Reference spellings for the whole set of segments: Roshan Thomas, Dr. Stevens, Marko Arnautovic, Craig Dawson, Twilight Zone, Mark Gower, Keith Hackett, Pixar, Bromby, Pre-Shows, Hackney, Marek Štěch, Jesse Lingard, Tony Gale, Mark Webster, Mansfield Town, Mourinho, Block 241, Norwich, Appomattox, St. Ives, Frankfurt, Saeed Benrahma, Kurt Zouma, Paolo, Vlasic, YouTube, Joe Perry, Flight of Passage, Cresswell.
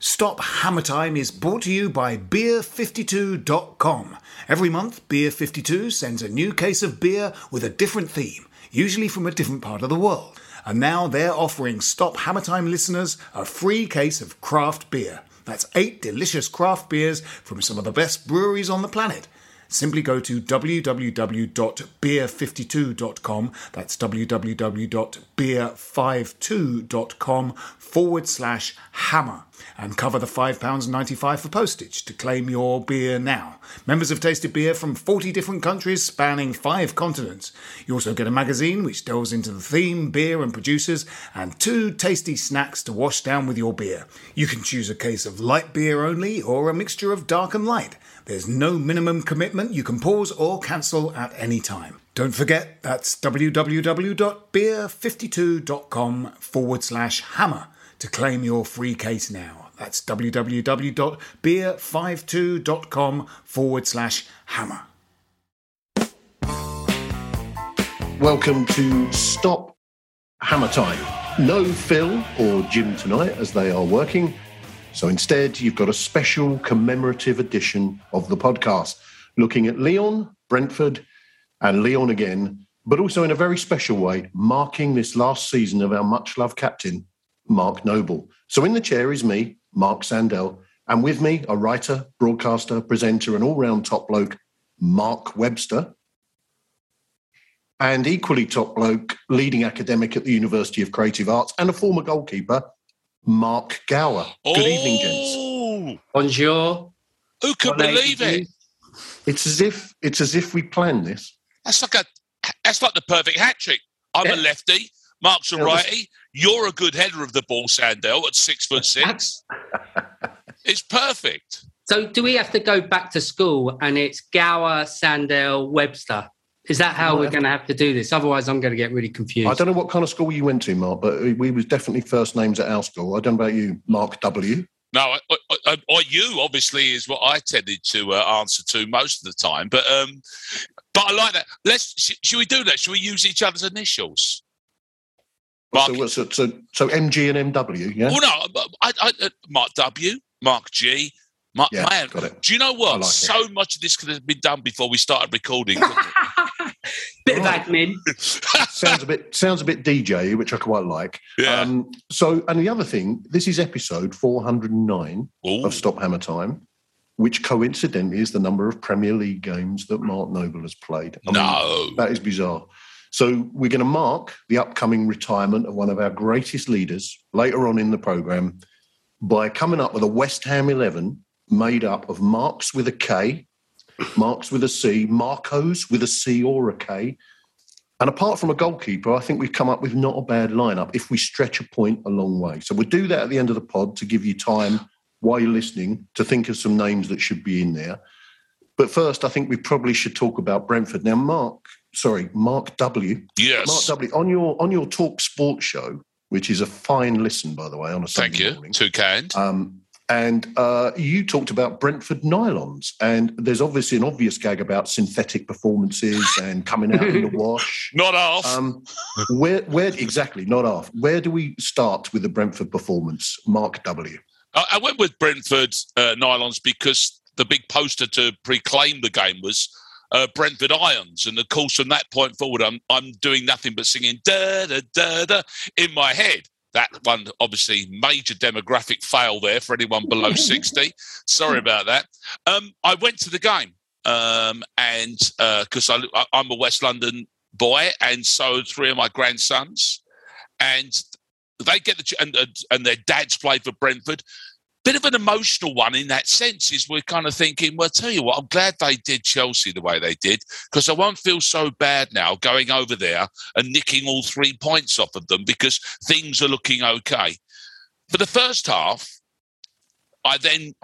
Stop Hammer Time is brought to you by Beer52.com. Every month, Beer 52 sends a new case of beer with a different theme, usually from a different part of the world. And now they're offering Stop Hammer Time listeners a free case of craft beer. That's 8 delicious craft beers from some of the best breweries on the planet. Simply go to www.beer52.com, that's www.beer52.com/hammer, and cover the £5.95 for postage to claim your beer now. Members have tasted beer from 40 different countries spanning 5 continents. You also get a magazine which delves into the theme, beer and producers, and 2 tasty snacks to wash down with your beer. You can choose a case of light beer only or a mixture of dark and light. There's no minimum commitment. You can pause or cancel at any time. Don't forget, that's www.beer52.com/hammer to claim your free case now. That's www.beer52.com/hammer. Welcome to Stop Hammer Time. No Phil or Jim tonight as they are working. So instead, you've got a special commemorative edition of the podcast, looking at Lyon, Brentford, and Lyon again, but also in a very special way, marking this last season of our much-loved captain, Mark Noble. So in the chair is me, Mark Sandell, and with me, a writer, broadcaster, presenter, and all-round top bloke, Mark Webster, and equally top bloke, leading academic at the University of Creative Arts, and a former goalkeeper, Mark Gower. Good evening, gents. Bonjour. Who could believe it? It's as if we planned this. That's like the perfect hat trick. I'm a lefty. Mark's a righty. You're a good header of the ball, Sandell, at 6'6". It's perfect. So do we have to go back to school and it's Gower, Sandell, Webster? Is that how we're going to have to do this? Otherwise, I'm going to get really confused. I don't know what kind of school you went to, Mark, but we was definitely first names at our school. I don't know about you, Mark W. No, or you, obviously, is what I tended to answer to most of the time. But I like that. Should we do that? Should we use each other's initials? Mark, so MG and MW, yeah? Well, no, Mark W, Mark G. Man, got it. Do you know what? Like so much of this could have been done before we started recording. Bit of admin. Sounds a bit DJ, which I quite like. Yeah. And the other thing, this is episode 409 of Stop Hammer Time, which coincidentally is the number of Premier League games that Mark Noble has played. I mean, that is bizarre. So we're going to mark the upcoming retirement of one of our greatest leaders later on in the programme by coming up with a West Ham 11 made up of Marks with a K, Marks with a C, Marcos with a C or a K. And apart from a goalkeeper, I think we've come up with not a bad lineup if we stretch a point a long way. So we'll do that at the end of the pod to give you time while you're listening to think of some names that should be in there. But first, I think we probably should talk about Brentford. Now, Mark W. Yes. Mark W, on your Talk Sport show, which is a fine listen, by the way, on a Sunday morning. Thank you. Too kind. And you talked about Brentford nylons, and there's obviously an obvious gag about synthetic performances and coming out in the wash. Not off. Where exactly? Not off. Where do we start with the Brentford performance, Mark W? I went with Brentford nylons because the big poster to proclaim the game was Brentford Irons, and of course from that point forward, I'm doing nothing but singing da da da da in my head. That one, obviously, major demographic fail there for anyone below 60. Sorry about that. I went to the game and because I'm a West London boy, and so three of my grandsons, and they get the and their dads played for Brentford. Bit of an emotional one in that sense is we're kind of thinking, well, tell you what, I'm glad they did Chelsea the way they did, because I won't feel so bad now going over there and nicking all 3 points off of them because things are looking okay. For the first half, during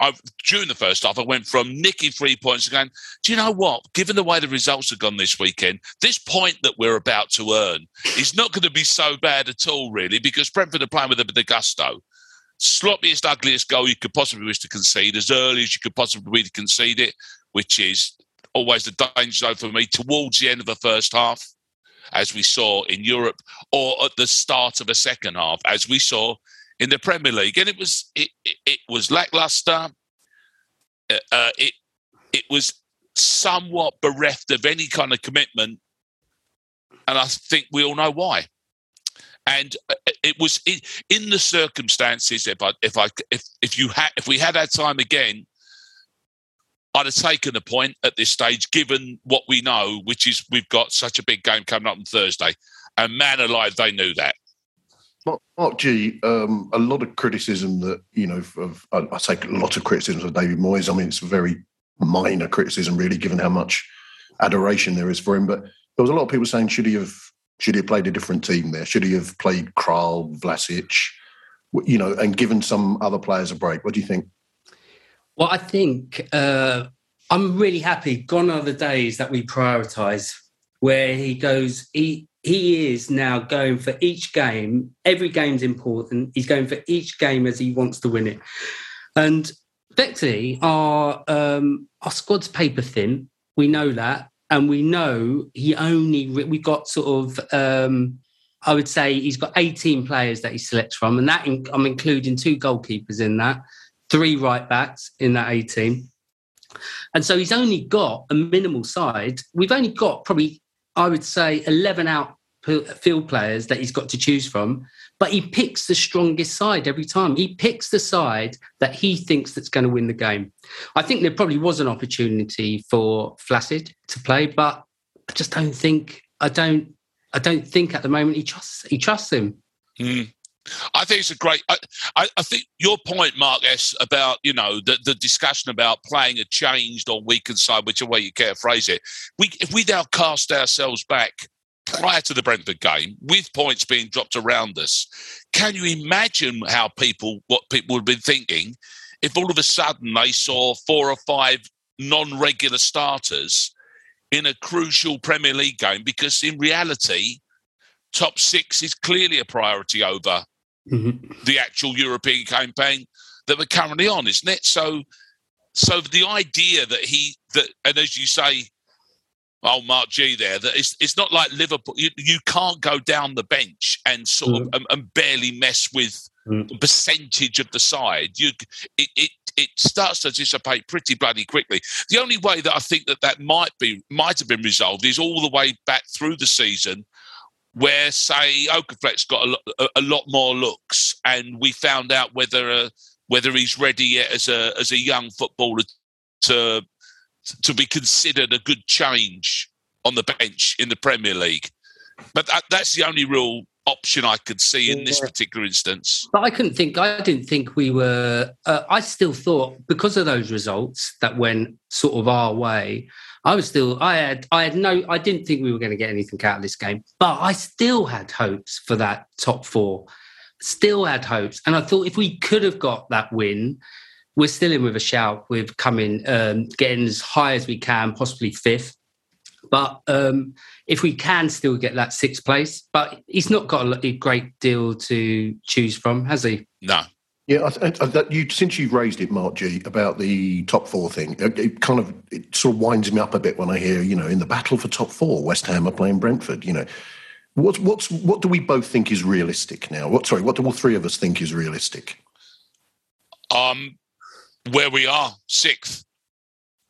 the first half, I went from nicking 3 points and going, do you know what? Given the way the results have gone this weekend, this point that we're about to earn is not going to be so bad at all, really, because Brentford are playing with a bit of gusto. Sloppiest, ugliest goal you could possibly wish to concede, as early as you could possibly concede it, which is always the danger zone for me, towards the end of the first half, as we saw in Europe, or at the start of a second half, as we saw in the Premier League. And it was lacklustre. It was somewhat bereft of any kind of commitment, and I think we all know why. And it was in the circumstances. If we had our time again, I'd have taken a point at this stage, given what we know, which is we've got such a big game coming up on Thursday. And man alive, they knew that. Mark G, a lot of criticism that I take a lot of criticism of David Moyes. I mean, it's very minor criticism, really, given how much adoration there is for him. But there was a lot of people saying, should he have played a different team there? Should he have played Kral, Vlasic, and given some other players a break? What do you think? Well, I think I'm really happy. Gone are the days that we prioritise where he goes. He is now going for each game. Every game's important. He's going for each game as he wants to win it. And effectively, our squad's paper thin. We know that. And we know I would say he's got 18 players that he selects from. And that I'm including 2 goalkeepers in that, 3 right backs in that 18. And so he's only got a minimal side. We've only got probably, I would say, 11 outfield players that he's got to choose from. But he picks the strongest side every time. He picks the side that he thinks that's going to win the game. I think there probably was an opportunity for Vlasic to play, but I just don't think. I don't think at the moment he trusts him. Mm. I think it's a great. I think your point, Mark S, about the discussion about playing a changed or weakened side, whichever way you care to phrase it. If we now cast ourselves back prior to the Brentford game, with points being dropped around us, can you imagine what people would have been thinking if all of a sudden they saw 4 or 5 non-regular starters in a crucial Premier League game? Because in reality, top 6 is clearly a priority over the actual European campaign that we're currently on, isn't it? So the idea that as you say, oh, Mark G there, that it's not like Liverpool. You can't go down the bench and sort of and barely mess with the percentage of the side. It starts to dissipate pretty bloody quickly. The only way that I think that might have been resolved is all the way back through the season where, say, Okaflex got a lot more looks, and we found out whether he's ready yet as a young footballer to be considered a good change on the bench in the Premier League. But that's the only real option I could see in this particular instance. But I didn't think we were, I still thought, because of those results that went sort of our way, I didn't think we were going to get anything out of this game, but I still had hopes for that top 4, still had hopes. And I thought if we could have got that win, we're still in with a shout. We've come in, getting as high as we can, possibly 5th. But if we can still get that 6th place, but he's not got a great deal to choose from, has he? No. Yeah, since you've raised it, Mark G, about the top 4 thing, it sort of winds me up a bit when I hear, in the battle for top 4, West Ham are playing Brentford. What do we both think is realistic now? What do all three of us think is realistic? Where we are, 6th,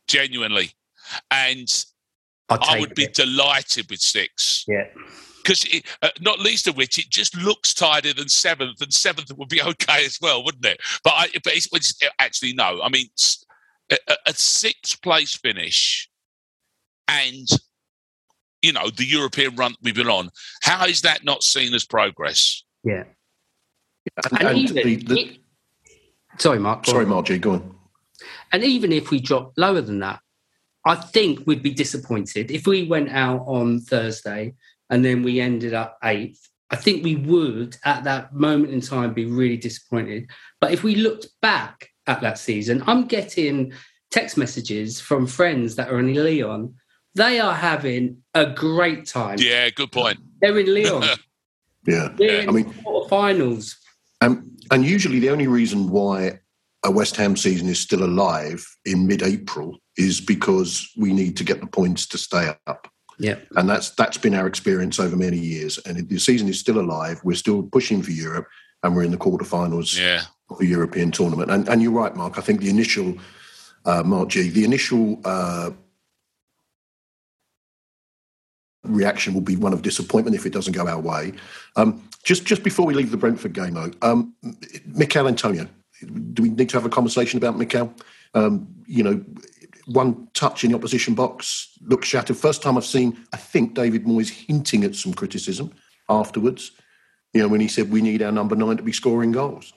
genuinely, and I would be delighted with 6. Yeah, because not least of which, it just looks tidier than seventh, and seventh would be okay as well, wouldn't it? But actually, no. I mean, a sixth place finish and, you know, the European run we've been on, how is that not seen as progress? Yeah. And even, sorry, Mark. Sorry, Margie, go on. And even if we drop lower than that, I think we'd be disappointed. If we went out on Thursday and then we ended up eighth, I think we would, at that moment in time, be really disappointed. But if we looked back at that season, I'm getting text messages from friends that are in Lyon. They are having a great time. Yeah, good point. They're in Lyon. Yeah. They're in quarterfinals. And usually the only reason why a West Ham season is still alive in mid-April is because we need to get the points to stay up. Yeah. And that's been our experience over many years. And the season is still alive. We're still pushing for Europe, and we're in the quarterfinals of the European tournament. And you're right, Mark. I think the initial, Mark G, the initial reaction will be one of disappointment if it doesn't go our way. Just before we leave the Brentford game, though, Michail Antonio. Do we need to have a conversation about Michail? You know, one touch in the opposition box, looks shattered. First time I've seen, I think, David Moyes hinting at some criticism afterwards, you know, when he said we need our number 9 to be scoring goals.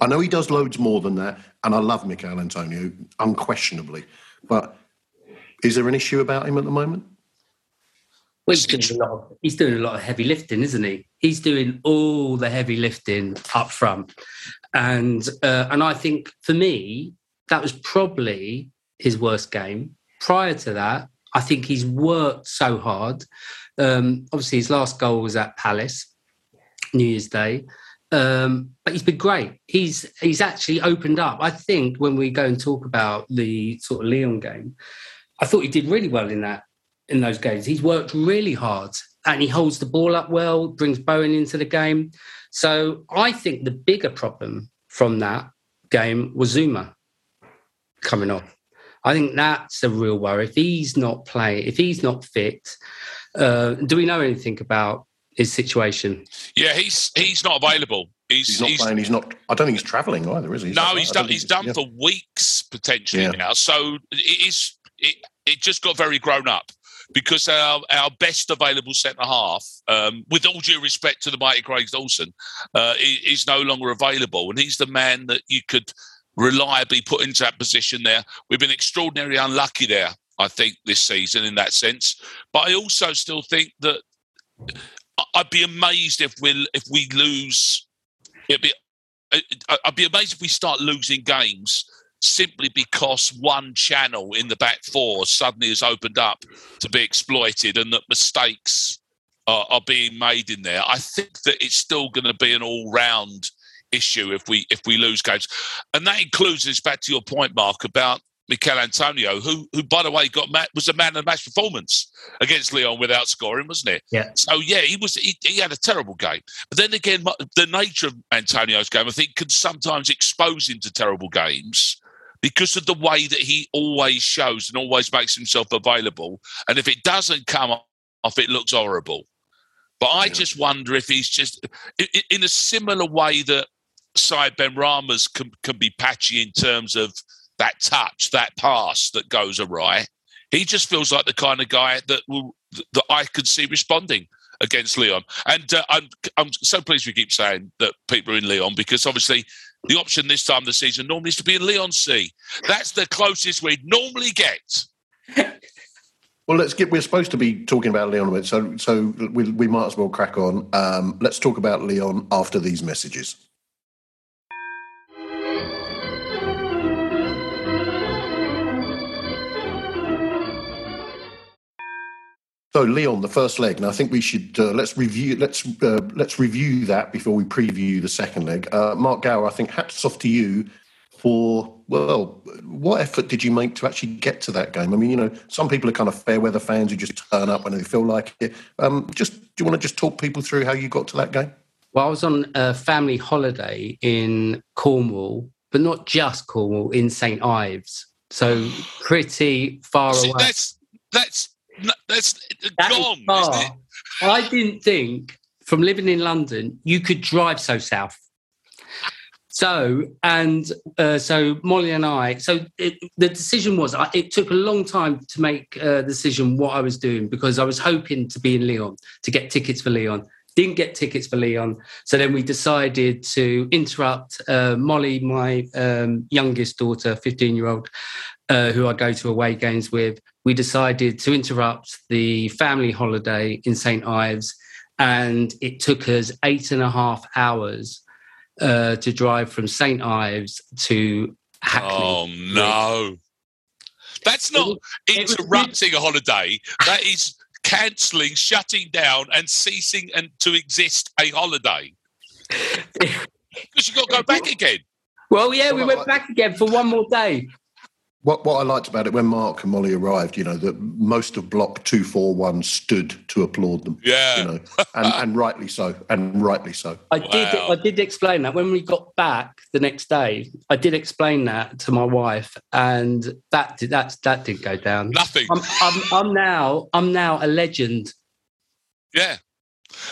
I know he does loads more than that, and I love Michail Antonio, unquestionably. But is there an issue about him at the moment? Well, he's doing a lot of heavy lifting, isn't he? He's doing all the heavy lifting up front. And I think, for me, that was probably his worst game. Prior to that, I think he's worked so hard. Obviously, his last goal was at Palace, New Year's Day. But he's been great. He's actually opened up. I think when we go and talk about the sort of Lyon game, I thought he did really well in those games. He's worked really hard, and he holds the ball up well, brings Bowen into the game. So I think the bigger problem from that game was Zouma coming off. I think that's a real worry. If he's not playing, if he's not fit, do we know anything about his situation? Yeah, he's not available. He's not playing. He's not. I don't think he's travelling either, is he? No, he's done for weeks potentially now. So it is. It just got very grown up. Because our best available centre-half, with all due respect to the mighty Craig Dawson, is no longer available. And he's the man that you could reliably put into that position there. We've been extraordinarily unlucky there, I think, this season in that sense. But I also still think that I'd be amazed if we lose... I'd be amazed if we start losing games simply because one channel in the back four suddenly has opened up to be exploited and that mistakes are being made in there. I think that it's still going to be an all-round issue if we lose games. And that includes, it's back to your point, Mark, about Michail Antonio, who by the way, was a man of the match performance against Lyon without scoring, wasn't it? Yeah. So, yeah, he had a terrible game. But then again, the nature of Antonio's game, I think, can sometimes expose him to terrible games, because of the way that he always shows and always makes himself available. And if it doesn't come off, it looks horrible. But I just wonder if he's just... In a similar way that Saeed Benrahma's can be patchy in terms of that touch, that pass that goes awry, he just feels like the kind of guy that I could see responding against Lyon. And I'm so pleased we keep saying that people are in Lyon, because obviously... the option this time of the season normally is to be in Lyon C. That's the closest we'd normally get. Well, we're supposed to be talking about Lyon a bit, so we might as well crack on. Let's talk about Lyon after these messages. So Lyon, the first leg, and I think we should let's review that before we preview the second leg. Mark Gower, I think hats off to you for what effort did you make to actually get to that game? I mean, you know, some people are kind of fair weather fans who just turn up when they feel like it. Do you want to just talk people through how you got to that game? Well, I was on a family holiday in Cornwall, but not just Cornwall, in St. Ives, so pretty far away. That's That's gone. Isn't it? I didn't think, from living in London, you could drive so south. So Molly and I, the decision was, it took a long time to make a decision what I was doing, because I was hoping to be in Lyon, to get tickets for Lyon. Didn't get tickets for Lyon. So then we decided to interrupt Molly, my youngest daughter, 15-year-old, who I go to away games with. We decided to interrupt the family holiday in St. Ives, and it took us 8.5 hours to drive from St. Ives to Hackney. Oh, no. That's not interrupting a holiday. That is cancelling, shutting down and ceasing and to exist a holiday. Because you've got to go back again. Well, yeah, we went back again for one more day. What I liked about it, when Mark and Molly arrived, you know, that most of Block 241 stood to applaud them. Yeah. You know, and rightly so. And rightly so. I did explain that. When we got back the next day, I did explain that to my wife, and that did go down. Nothing. I'm now a legend. Yeah.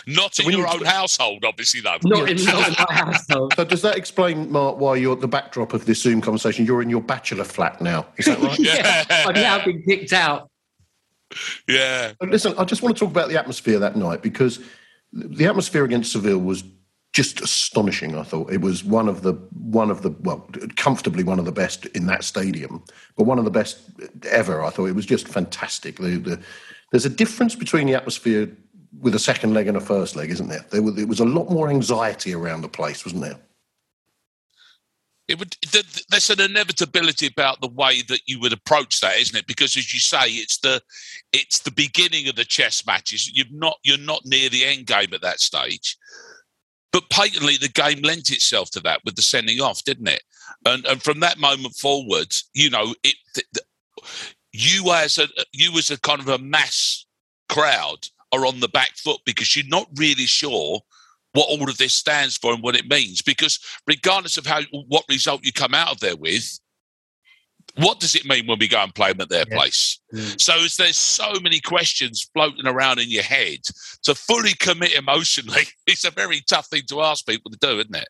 Not in your own household, obviously, though. Not in my household. So does that explain, Mark, why you're at the backdrop of this Zoom conversation? You're in your bachelor flat now. Is that right? Yeah. I've now been kicked out. Yeah. Listen, I just want to talk about the atmosphere that night, because the atmosphere against Seville was just astonishing, I thought. It was comfortably one of the best in that stadium, but one of the best ever, I thought. It was just fantastic. There's a difference between the atmosphere with a second leg and a first leg, isn't there? There was a lot more anxiety around the place, wasn't there? There's an inevitability about the way that you would approach that, isn't it? Because, as you say, it's the beginning of the chess matches. You're not near the end game at that stage. But patently, the game lent itself to that with the sending off, didn't it? And from that moment forwards, you know, you as a kind of a mass crowd are on the back foot, because you're not really sure what all of this stands for and what it means. Because regardless of what result you come out of there with, what does it mean when we go and play them at their place? Mm. So there's so many questions floating around in your head. To fully commit emotionally, it's a very tough thing to ask people to do, isn't it?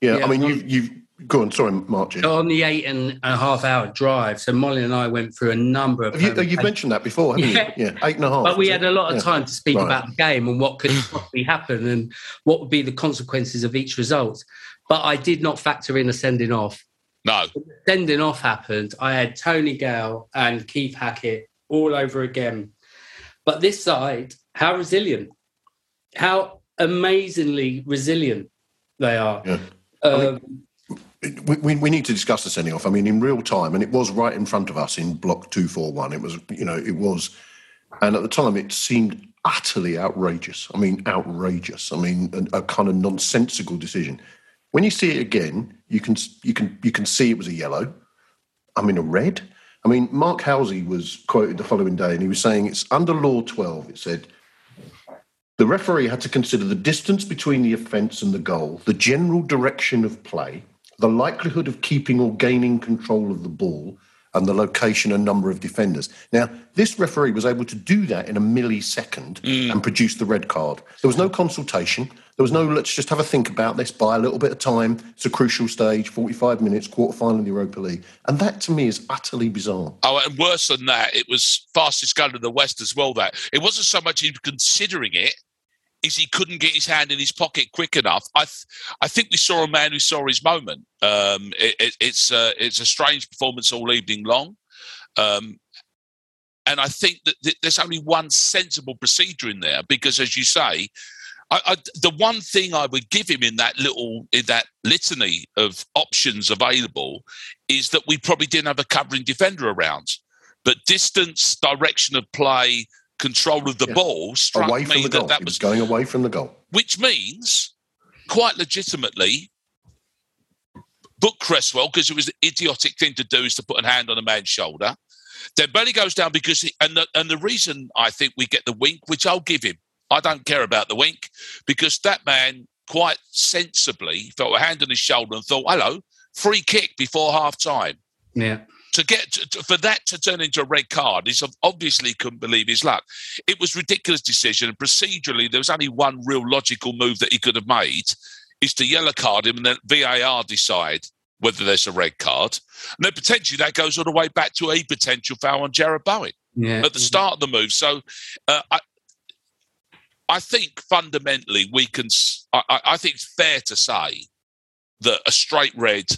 Yeah, I mean, you've go on, sorry, Mark. Jim. On the 8.5 hour drive, so Molly and I went through a number of... You've mentioned that before, haven't you? Yeah, 8.5. But we had a lot of time to speak about the game and what could possibly happen and what would be the consequences of each result. But I did not factor in a sending off. No. When the sending off happened, I had Tony Gale and Keith Hackett all over again. But this side, how resilient. How amazingly resilient they are. Yeah. We need to discuss the sending off. I mean, in real time, and it was right in front of us in Block 241. It was, and at the time it seemed utterly outrageous. I mean, outrageous. I mean, a kind of nonsensical decision. When you see it again, you can see it was a yellow. I mean, a red. I mean, Mark Halsey was quoted the following day, and he was saying it's under Law 12. It said, the referee had to consider the distance between the offence and the goal, the general direction of play, the likelihood of keeping or gaining control of the ball, and the location and number of defenders. Now, this referee was able to do that in a millisecond and produce the red card. There was no consultation. There was no, let's just have a think about this, buy a little bit of time. It's a crucial stage, 45 minutes, quarter-final in the Europa League. And that, to me, is utterly bizarre. Oh, and worse than that, it was fastest gun in the West as well, that. It wasn't so much him considering it, is he couldn't get his hand in his pocket quick enough. I think we saw a man who saw his moment. It's a strange performance all evening long. And I think that there's only one sensible procedure in there, because, as you say, the one thing I would give him in that litany of options available is that we probably didn't have a covering defender around. But distance, direction of play, control of the ball struck away from me the goal. That was going away from the goal. Which means, quite legitimately, book Cresswell, because it was the idiotic thing to do is to put a hand on a man's shoulder. Then Benny goes down because, and the reason I think we get the wink, which I'll give him, I don't care about the wink, because that man quite sensibly felt a hand on his shoulder and thought, hello, free kick before half time. Yeah. to get for that to turn into a red card, he obviously couldn't believe his luck. It was a ridiculous decision, and procedurally, there was only one real logical move that he could have made, is to yellow card him and then VAR decide whether there's a red card. And then potentially that goes all the way back to a potential foul on Jarrod Bowen at the start of the move. So I think fundamentally we can... I think it's fair to say that a straight red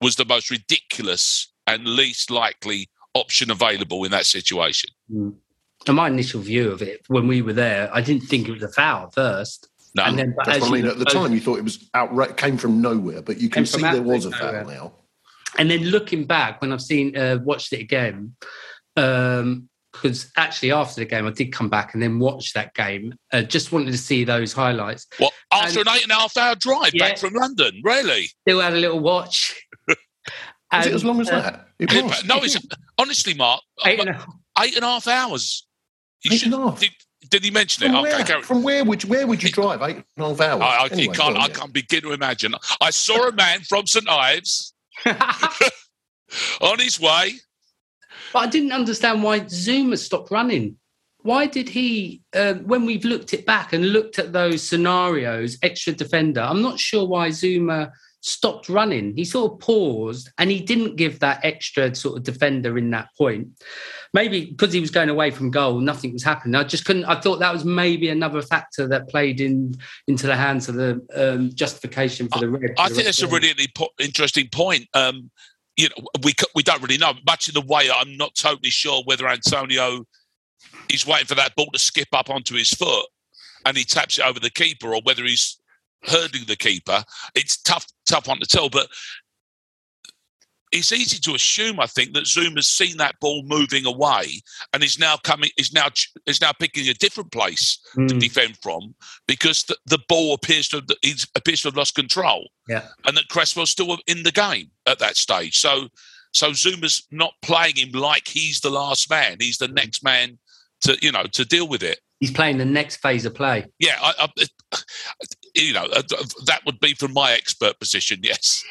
was the most ridiculous and least likely option available in that situation. Mm. And my initial view of it, when we were there, I didn't think it was a foul at first. No, and then, that's what I mean. At the time, you thought it was outright, came from nowhere, but you can see there was a foul now. And then looking back, when I've seen watched it again, because actually after the game, I did come back and then watch that game. Just wanted to see those highlights. Well, after an 8.5 hour drive back from London, really? Still had a little watch. Was it as long as that? It was. No, it's honestly, Mark, 8.5 hours. Did he mention it? From where would you drive 8.5 hours? I can't begin to imagine. I saw a man from St. Ives on his way. But I didn't understand why Zouma stopped running. Why did he, when we've looked it back and looked at those scenarios, extra defender, I'm not sure why Zouma stopped running. He sort of paused and he didn't give that extra sort of defender in that point. Maybe because he was going away from goal, nothing was happening. I thought that was maybe another factor that played into the hands of the justification for the red. I think that's a really interesting point. You know, we don't really know much in the way. I'm not totally sure whether Antonio is waiting for that ball to skip up onto his foot and he taps it over the keeper, or whether he's hurdling the keeper. It's tough one to tell, but it's easy to assume, I think, that Zouma has seen that ball moving away and is now picking a different place to defend from, because the ball appears to have lost control. Yeah. And that Cresswell's still in the game at that stage. So Zouma's not playing him like he's the last man. He's the next man to deal with it. He's playing the next phase of play. Yeah, that would be from my expert position, yes.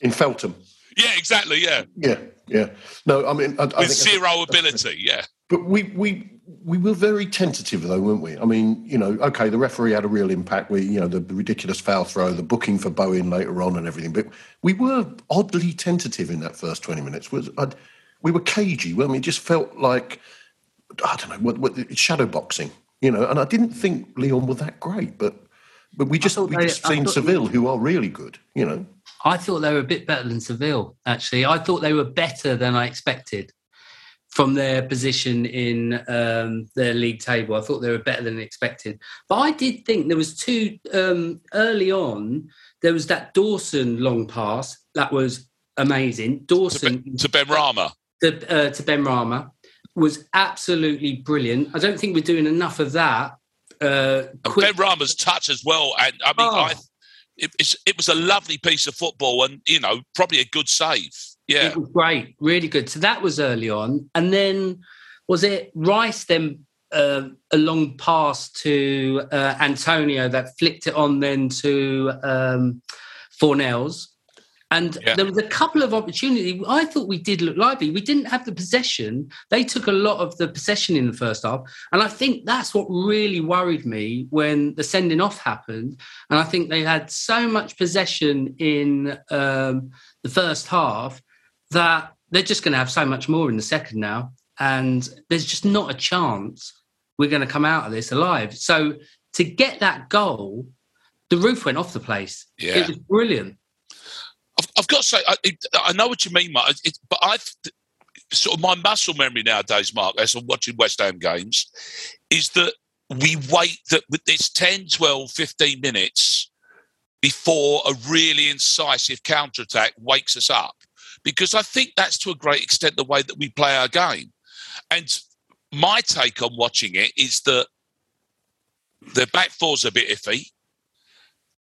In Feltham. Yeah, exactly, yeah. Yeah, yeah. No, I mean... I with zero ability, yeah. But we were very tentative, though, weren't we? I mean, you know, OK, the referee had a real impact. We, you know, the ridiculous foul throw, the booking for Bowen later on and everything. But we were oddly tentative in that first 20 minutes. We were cagey, weren't we? It just felt like, I don't know, what shadow boxing, you know. And I didn't think Lyon were that great, but we just seen Seville, who are really good, you know. I thought they were a bit better than Seville, actually. I thought they were better than I expected from their position in their league table. I thought they were better than expected. But I did think there was two... early on, there was that Dawson long pass that was amazing. Dawson... To Benrahma. To Benrahma was absolutely brilliant. I don't think we're doing enough of that. Benrahma's touch as well. And I mean... It was a lovely piece of football and, you know, probably a good save. Yeah. It was great. Really good. So that was early on. And then was it Rice then a long pass to Antonio that flicked it on then to Fornells. And there was a couple of opportunities. I thought we did look lively. We didn't have the possession. They took a lot of the possession in the first half. And I think that's what really worried me when the sending off happened. And I think they had so much possession in the first half that they're just going to have so much more in the second now. And there's just not a chance we're going to come out of this alive. So to get that goal, the roof went off the place. Yeah. It was brilliant. I've got to say, I know what you mean, Mark, but I've sort of my muscle memory nowadays, Mark, as I'm watching West Ham games, is that we wait that it's 10, 12, 15 minutes before a really incisive counter-attack wakes us up. Because I think that's to a great extent the way that we play our game. And my take on watching it is that the back four's a bit iffy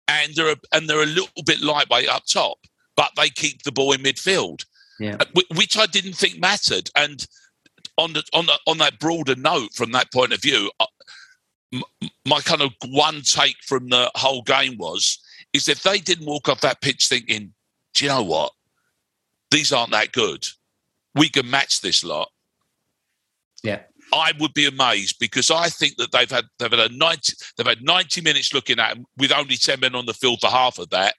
and they're a little bit lightweight up top. But they keep the ball in midfield, which I didn't think mattered. And on that broader note, from that point of view, my kind of one take from the whole game was, if they didn't walk off that pitch thinking, do you know what? these aren't that good. We can match this lot. Yeah. I would be amazed, because I think that they've had 90 minutes looking at them with only 10 men on the field for half of that,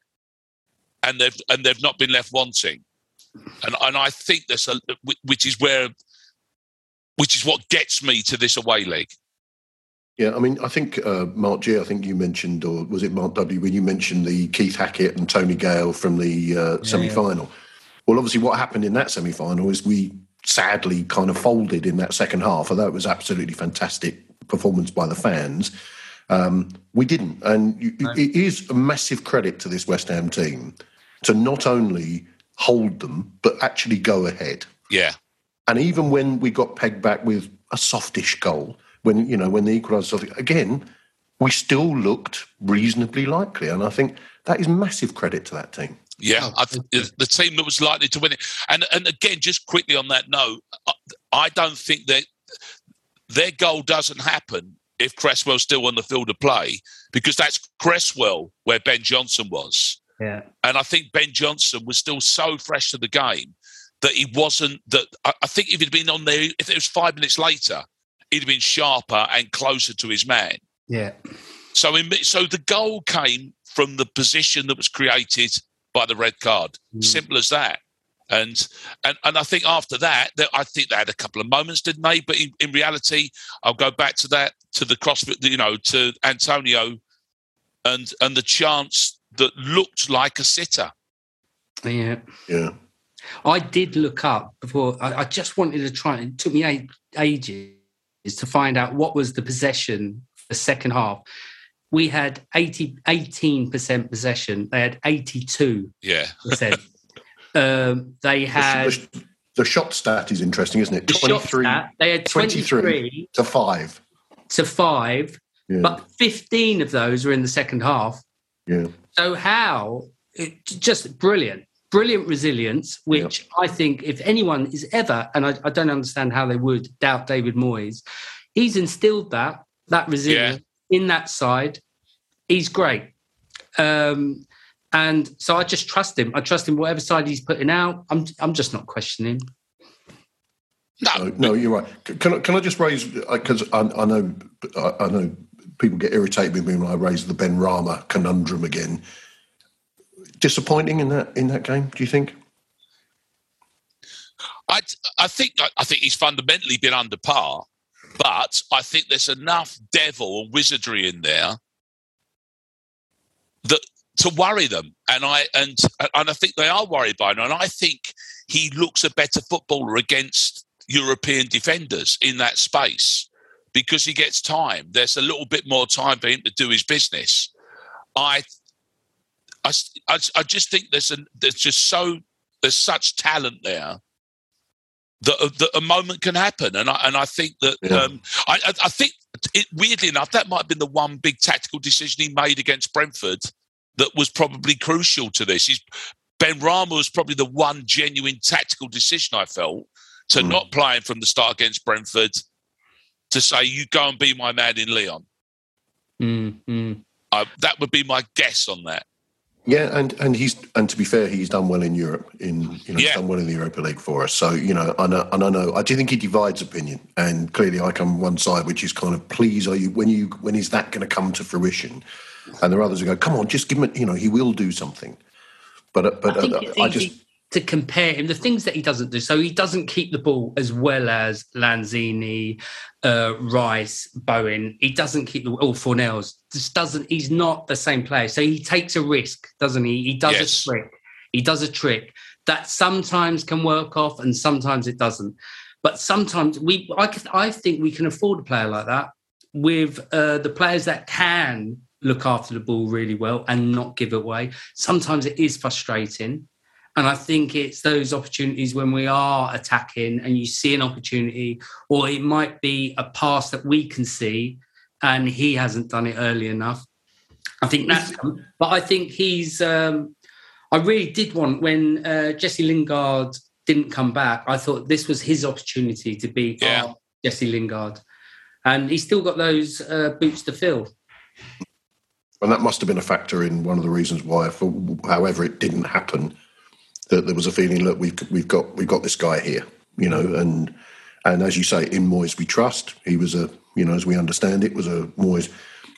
and they've not been left wanting. And I think that's which is what gets me to this away leg. Yeah, I mean, I think Mark G, I think you mentioned, or was it Mark W, when you mentioned the Keith Hackett and Tony Gale from the semi-final. Yeah. Well, obviously what happened in that semi-final is we sadly kind of folded in that second half, although it was absolutely fantastic performance by the fans. We didn't. And it is a massive credit to this West Ham team to not only hold them, but actually go ahead. Yeah. And even when we got pegged back with a softish goal, when the equaliser, again, we still looked reasonably likely. And I think that is massive credit to that team. Yeah, the team that was likely to win it. And again, just quickly on that note, I don't think that their goal doesn't happen if Cresswell's still on the field of play, because that's Cresswell where Ben Johnson was. Yeah. And I think Ben Johnson was still so fresh to the game that he wasn't... I think if he'd been on there, if it was 5 minutes later... he'd have been sharper and closer to his man. Yeah. So the goal came from the position that was created by the red card. Mm. Simple as that. And I think after that, I think they had a couple of moments, didn't they? But in reality, I'll go back to that, to the cross, to Antonio, and the chance that looked like a sitter. Yeah. Yeah. I did look up before. I just wanted to try. It took me ages. Is to find out what was the possession for the second half. We had 18% possession. They had 82%. Yeah. They had... The shot stat is interesting, isn't it? 23. They had 23 to 5. To 5. Yeah. But 15 of those were in the second half. Yeah. So how... just brilliant. Brilliant resilience, which I think if anyone is ever, and I don't understand how they would doubt David Moyes, he's instilled that resilience in that side. He's great. And so I just trust him. I trust him whatever side he's putting out. I'm just not questioning. No, you're right. Can I just raise, because I know people get irritated with me when I raise the Benrahma conundrum again. Disappointing in that game, do you think? I think he's fundamentally been under par, but I think there's enough devil and wizardry in there that to worry them, and I think they are worried by him. And I think he looks a better footballer against European defenders in that space because he gets time. There's a little bit more time for him to do his business. I just think there's such talent there that a moment can happen, and I think that I think it, weirdly enough, that might have been the one big tactical decision he made against Brentford that was probably crucial to this. Benrahma was probably the one genuine tactical decision I felt to not play him from the start against Brentford, to say you go and be my man in Lyon. Mm-hmm. That would be my guess on that. Yeah, and to be fair, he's done well in Europe. He's done well in the Europa League for us. So I know. I do think he divides opinion, and clearly I come one side, which is kind of please, when is that going to come to fruition? And there are others who go, come on, just give him. He will do something. But I think it's easy to compare him, the things that he doesn't do. So he doesn't keep the ball as well as Lanzini, Rice, Bowen. He doesn't keep the ball. Fornells just doesn't. He's not the same player. So he takes a risk, doesn't he? He does a trick. He does a trick that sometimes can work off and sometimes it doesn't. But sometimes I think we can afford a player like that with the players that can look after the ball really well and not give away. Sometimes it is frustrating. And I think it's those opportunities when we are attacking and you see an opportunity, or it might be a pass that we can see and he hasn't done it early enough. I think that's... But I think he's... I really did want... When Jesse Lingard didn't come back, I thought this was his opportunity to be our Jesse Lingard. And he's still got those boots to fill. And that must have been a factor in one of the reasons why, however it didn't happen... that there was a feeling, look, we've got this guy here, you know, and as you say, in Moyes we trust. He was a, you know, as we understand it, was a Moyes.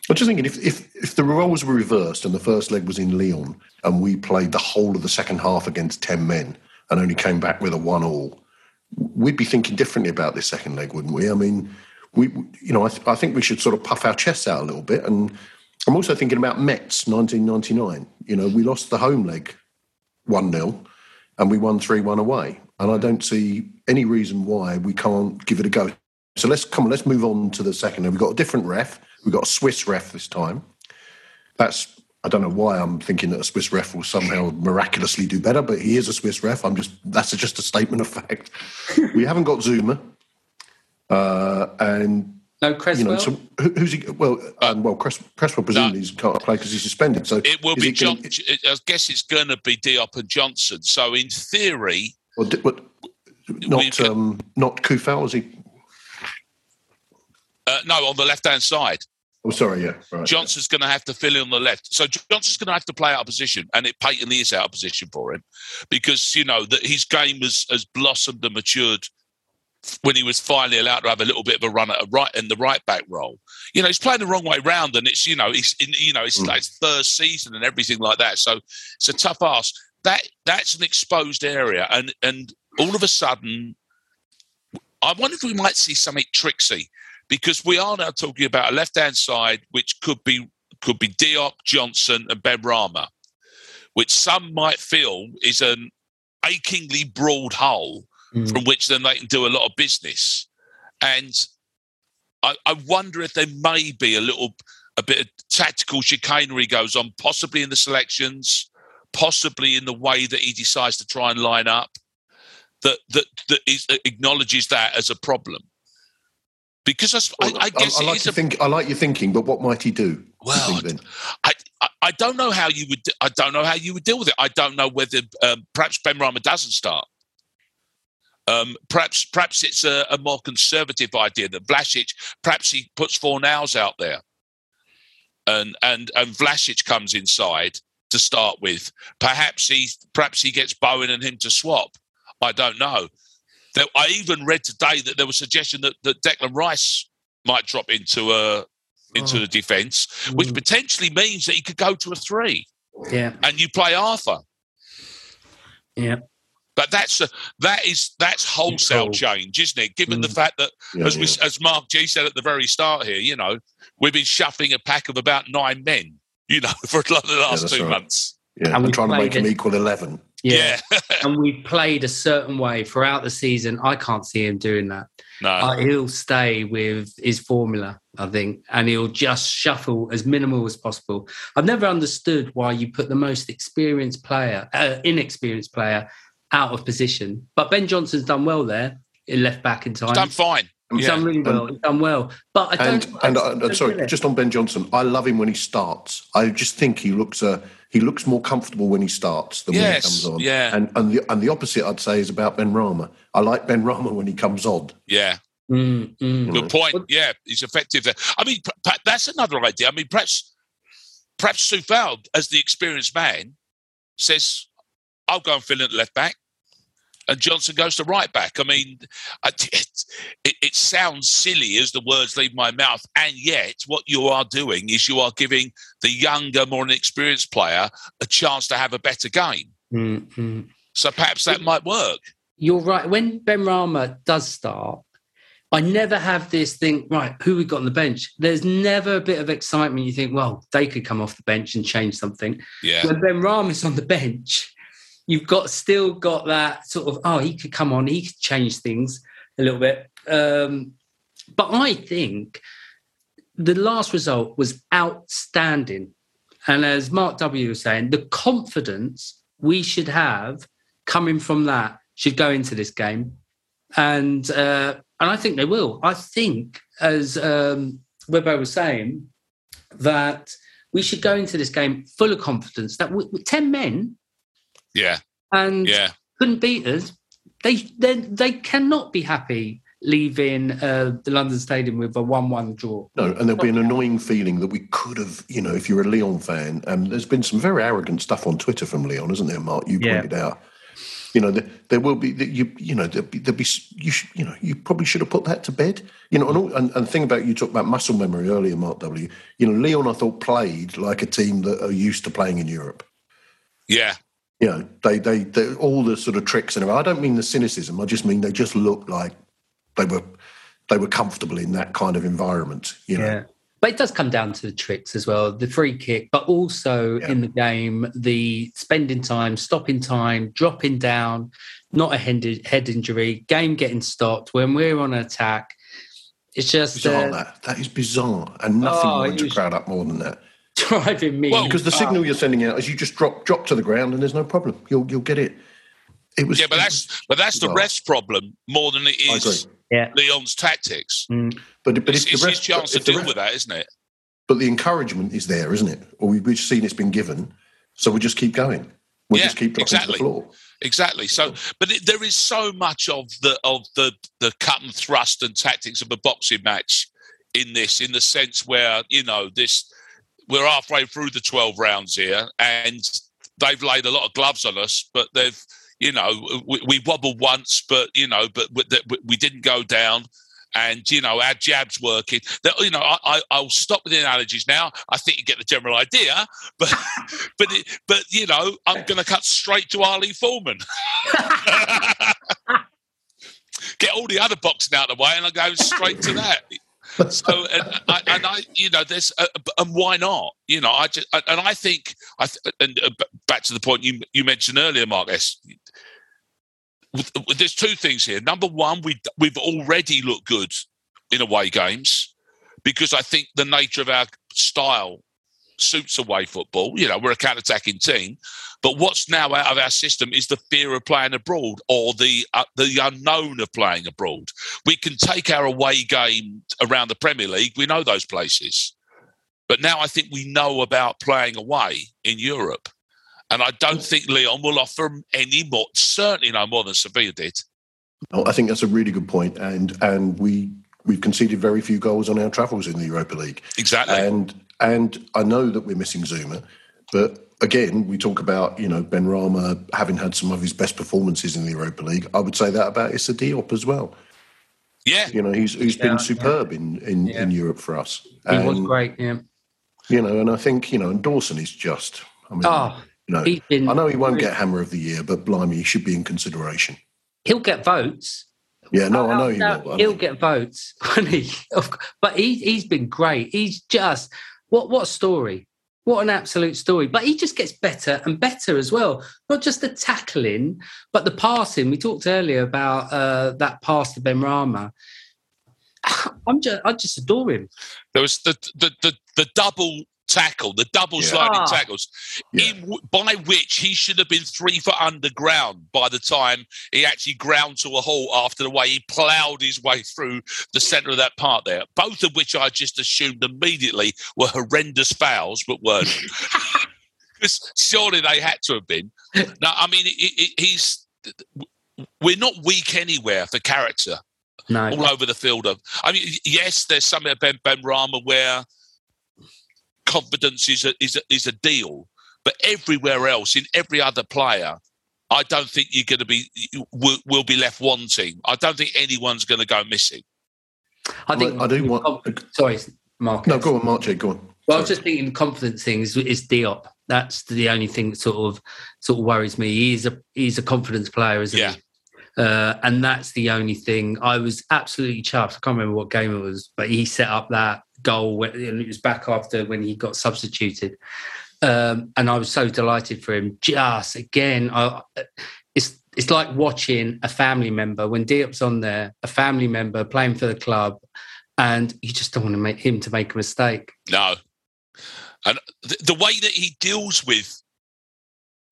I'm just thinking if the roles were reversed and the first leg was in Lyon and we played the whole of the second half against 10 men and only came back with a 1-1, we'd be thinking differently about this second leg, wouldn't we? I mean, I think we should sort of puff our chests out a little bit. And I'm also thinking about Metz, 1999. You know, we lost the home leg 1-0 and we won 3-1 away. And I don't see any reason why we can't give it a go. So let's move on to the second. We've got a different ref. We've got a Swiss ref this time. That's, I don't know why I'm thinking that a Swiss ref will somehow miraculously do better, but he is a Swiss ref. That's just a statement of fact. We haven't got Zouma. And no Cresswell. You know, so who's he? Well, Cresswell presumably can't play because he's suspended. So it will be I guess it's going to be Diop and Johnson. So in theory, not Kufal, is he? No, on the left-hand side. Oh, sorry, yeah. Right, Johnson's going to have to fill in on the left. So Johnson's going to have to play out of position, and it patently is out of position for him because, you know, that his game has blossomed and matured when he was finally allowed to have a little bit of a run at the right-back role. You know, he's playing the wrong way round, and it's, you know, it's like his first season and everything like that. So it's a tough ask. That's an exposed area, and all of a sudden, I wonder if we might see something tricksy. Because we are now talking about a left-hand side, which could be Diop, Johnson and Benrahma, which some might feel is an achingly broad hole from which then they can do a lot of business. And I wonder if there may be a bit of tactical chicanery goes on, possibly in the selections, possibly in the way that he decides to try and line up, that acknowledges that as a problem. Because I guess I like your thinking, but what might he do? Well, I don't know how you would. I don't know how you would deal with it. I don't know whether perhaps Benrahma doesn't start. Perhaps it's a more conservative idea that Vlasic. Perhaps he puts Fornals out there, and Vlasic comes inside to start with. Perhaps he gets Bowen and him to swap. I don't know. I even read today that there was a suggestion that Declan Rice might drop into the defence, which potentially means that he could go to a 3. Yeah, and you play Arthur. Yeah, but that's wholesale change, isn't it? Given the fact that, as Mark G said at the very start here, you know, we've been shuffling a pack of about 9 men, you know, for the last 2 months. Yeah, and we're trying to make them equal 11. Yeah. And we played a certain way throughout the season. I can't see him doing that. No. He'll stay with his formula, I think, and he'll just shuffle as minimal as possible. I've never understood why you put the most inexperienced player out of position. But Ben Johnson's done well there. He left back in time. He's done fine. He's done really well. He's done well. But I don't... just on Ben Johnson, I love him when he starts. I just think he looks... He looks more comfortable when he starts than when he comes on. Yeah. And the opposite, I'd say, is about Benrahma. I like Benrahma when he comes on. Yeah. Good point. Yeah, he's effective there. I mean, that's another idea. I mean, perhaps Soufal, as the experienced man, says, I'll go and fill in at left back, and Johnson goes to right back. I mean, it sounds silly as the words leave my mouth, and yet what you are doing is you are giving the younger, more inexperienced player a chance to have a better game. Mm-hmm. So perhaps that might work. You're right. When Benrahma does start, I never have this thing, right, who we got on the bench? There's never a bit of excitement. You think, well, they could come off the bench and change something. Yeah. When Benrahma's on the bench... You've still got that sort of, oh, he could come on, he could change things a little bit. But I think the last result was outstanding. And as Mark W was saying, the confidence we should have coming from that should go into this game. And I think they will. I think, as Webber was saying, that we should go into this game full of confidence. That with 10 men... Yeah, and couldn't beat us. They cannot be happy leaving the London Stadium with a 1-1 draw. No, and there'll be an annoying feeling that we could have. You know, if you're a Lyon fan, and there's been some very arrogant stuff on Twitter from Lyon, isn't there, Mark? You pointed out You know, there will be you probably should have put that to bed. You know, and the thing about you talked about muscle memory earlier, Mark W. You know, Lyon I thought played like a team that are used to playing in Europe. Yeah. You know, they all the sort of tricks and I don't mean the cynicism. I just mean they just looked like they were comfortable in that kind of environment. You know. Yeah. But it does come down to the tricks as well, the free kick, but also in the game, the spending time, stopping time, dropping down, not a head injury, game getting stopped when we're on an attack. It's just bizarre, that is bizarre, and nothing winds a crowd up more than that. Driving me because the signal you're sending out is you just drop to the ground and there's no problem. You'll get it. It was that's bizarre. The ref's problem more than it is. Yeah. Leon's tactics. Mm. But it's his chance to deal with that, isn't it? But the encouragement is there, isn't it? Or we've seen it's been given, so we just keep going. We'll just keep dropping to the floor. Exactly. So, but there is so much of the cut and thrust and tactics of a boxing match in this, in the sense where, you know, we're halfway through the 12 rounds here, and they've laid a lot of gloves on us, but they've... You know, we wobbled once, but we didn't go down, and you know our jab's working. You know, I'll stop with the analogies now. I think you get the general idea, but you know, I'm going to cut straight to Ali Foreman. Get all the other boxing out of the way, and I go straight to that. So and I you know, there's and why not? You know, I think back to the point you mentioned earlier, Mark S. There's two things here. Number one, we've already looked good in away games because I think the nature of our style suits away football. You know, we're a counter-attacking team, but what's now out of our system is the fear of playing abroad or the unknown of playing abroad. We can take our away game around the Premier League. We know those places, but now I think we know about playing away in Europe. And I don't think Lyon will offer any more, certainly no more than Sevilla did. Oh, I think that's a really good point. And we've conceded very few goals on our travels in the Europa League. Exactly. And I know that we're missing Zouma, but again, we talk about, you know, Benrahma having had some of his best performances in the Europa League. I would say that about Issa Diop as well. Yeah. You know, he's been superb in Europe for us. He was great, yeah. You know, and I think, you know, and Dawson is just... I mean, no, I know he won't get Hammer of the Year, but blimey, he should be in consideration. He'll get votes. Yeah, no, I know he will. He'll get votes, won't he? But he's been great. He's just, what a story. What an absolute story. But he just gets better and better as well. Not just the tackling, but the passing. We talked earlier about that pass to Benrahma. I just adore him. There was the double... tackle, the double sliding tackles, by which he should have been 3 foot underground by the time he actually ground to a halt after the way he ploughed his way through the centre of that part there, both of which I just assumed immediately were horrendous fouls, but weren't. Because surely they had to have been. No, I mean, we're not weak anywhere for character all over the field. I mean, yes, there's something about Benrahma where confidence is a deal, but everywhere else, in every other player, I don't think you're going to be will be left wanting. I don't think anyone's going to go missing. I think I do want. Sorry, Mark. No, go on, Mark. Go on. Well, sorry. I was just thinking confidence thing is Diop. That's the only thing that sort of worries me. He's a confidence player, isn't he? And that's the only thing. I was absolutely chuffed. I can't remember what game it was, but he set up that goal when it was back after when he got substituted. And I was so delighted for him. Just, again, it's like watching a family member. When Diop's on there, a family member playing for the club, and you just don't want to make him to make a mistake. No. And the way that he deals with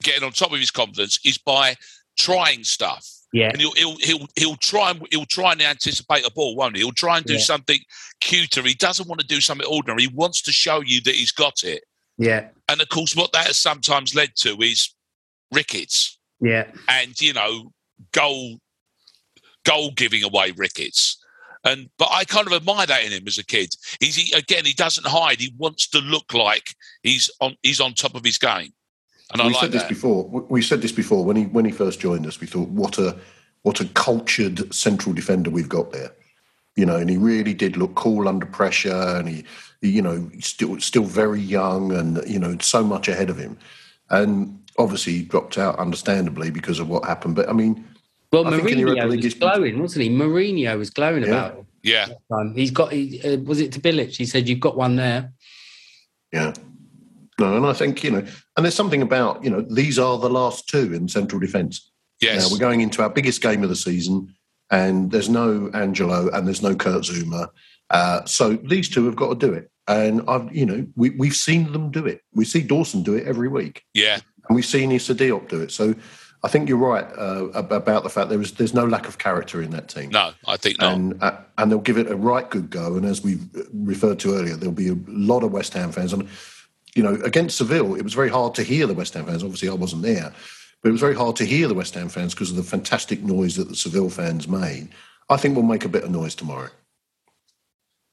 getting on top of his confidence is by trying stuff. Yeah, and he'll try and anticipate a ball, won't he? He'll try and do something cuter. He doesn't want to do something ordinary. He wants to show you that he's got it. Yeah, and of course, what that has sometimes led to is rickets. Yeah, and you know, goal giving away rickets. But I kind of admire that in him as a kid. He doesn't hide. He wants to look like he's on top of his game. And we said this before. We said this before when he first joined us. We thought, what a cultured central defender we've got there. You know, and he really did look cool under pressure, and he you know, still very young, and you know, so much ahead of him. And obviously, he dropped out, understandably, because of what happened. But I mean, well, Mourinho was glowing, wasn't he? Mourinho was glowing about him. Yeah, he's got. Was it to Bilic? He said, "You've got one there." Yeah. No, and I think, you know, and there's something about, you know, these are the last two in central defence. Yes. Now, we're going into our biggest game of the season, and there's no Angelo and there's no Kurt Zouma. So these two have got to do it. And, we've seen them do it. We see Dawson do it every week. Yeah. And we've seen Issa Diop do it. So I think you're right about the fact there's no lack of character in that team. No, I think not. And they'll give it a right good go. And as we referred to earlier, there'll be a lot of West Ham fans on. You know, against Seville, it was very hard to hear the West Ham fans. Obviously, I wasn't there, but it was very hard to hear the West Ham fans because of the fantastic noise that the Seville fans made. I think we'll make a bit of noise tomorrow.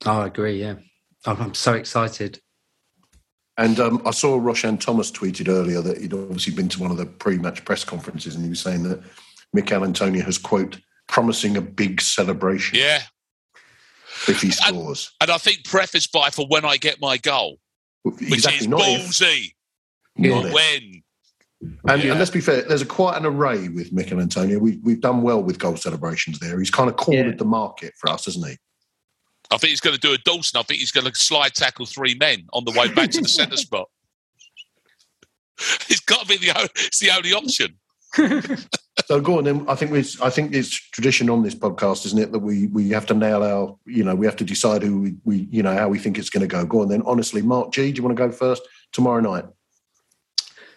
Oh, I agree, yeah. I'm so excited. And I saw Roshan Thomas tweeted earlier that he'd obviously been to one of the pre-match press conferences, and he was saying that Michail Antonio has, quote, promising a big celebration. Yeah. If he scores. And I think prefaced by, for when I get my goal. Exactly, which is ballsy. Not when. And let's be fair, there's quite an array with Michail Antonio. We've done well with goal celebrations there. He's kind of cornered the market for us, hasn't he? I think he's going to do a Dawson. I think he's going to slide tackle three men on the way back to the centre spot. It's got to be it's the only option. So go on then. I think it's tradition on this podcast, isn't it, that we have to nail our, you know, we have to decide who we you know, how we think it's going to go. Go on then. Honestly, Mark G, do you want to go first tomorrow night?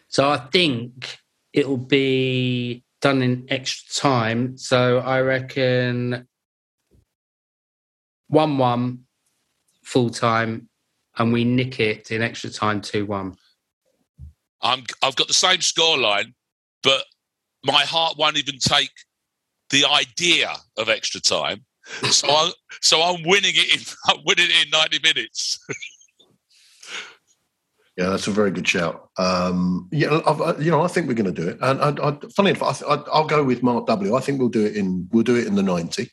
So I think it will be done in extra time. So I reckon 1-1 full time, and we nick it in extra time 2-1. I've got the same scoreline, but my heart won't even take the idea of extra time, so I'm winning it. I'm winning it in 90 minutes. Yeah, that's a very good shout. I think we're going to do it. And funny enough, I'll go with Mark W. I think we'll do it in the 90.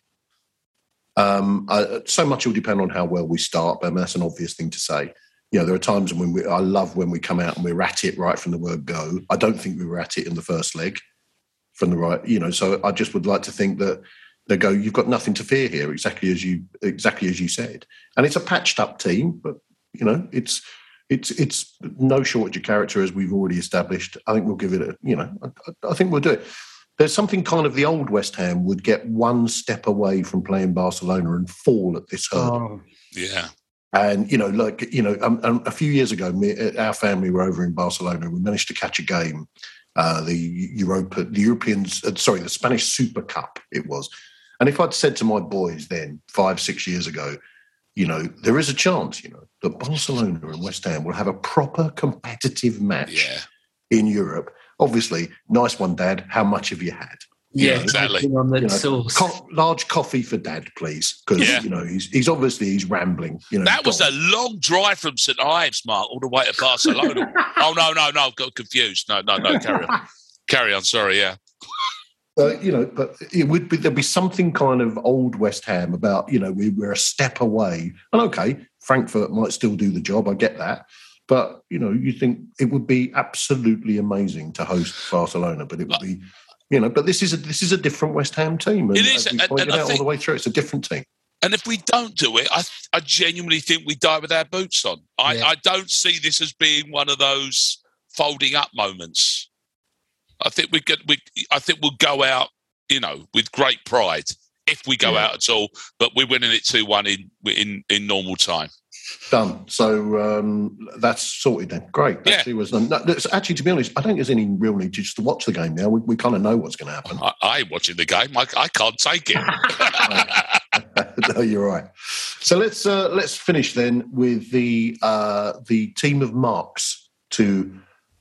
So much will depend on how well we start, but that's an obvious thing to say. You know, there are times when I love when we come out and we're at it right from the word go. I don't think we were at it in the first leg. From the right, you know, so I just would like to think that they go, you've got nothing to fear here, exactly as you said. And it's a patched up team, but you know, it's no shortage of character, as we've already established. I think we'll give it a, you know, I think we'll do it. There's something kind of the old West Ham would get one step away from playing Barcelona and fall at this hurdle. Oh, yeah. And, you know, like, you know, a few years ago, our family were over in Barcelona. We managed to catch a game. The Spanish Super Cup it was. And if I'd said to my boys then, 5-6 years ago, you know, there is a chance, you know, that Barcelona and West Ham will have a proper competitive match in Europe. Obviously, nice one, Dad. How much have you had? Yeah, exactly. On the sauce. Large coffee for Dad, please, because you know he's obviously rambling. You know, that was a long drive from St. Ives, Mark, all the way to Barcelona. Oh no, got confused. No, carry on. Sorry, yeah. You know, but it would be there'd be something kind of old West Ham about, you know, we're a step away, and okay, Frankfurt might still do the job. I get that. But you know, you think it would be absolutely amazing to host Barcelona, but it would be. You know, but this is a different West Ham team. It is, all the way through. It's a different team. And if we don't do it, I genuinely think we die with our boots on. I don't see this as being one of those folding up moments. I think we'll go out, you know, with great pride if we go out at all. But we're winning it 2-1 in normal time. Done. So that's sorted then. Great. That was done. No, actually, to be honest, I don't think there's any real need just to watch the game now. We kind of know what's going to happen. I ain't watching the game. I can't take it. No, you're right. So let's finish then with the team of marks to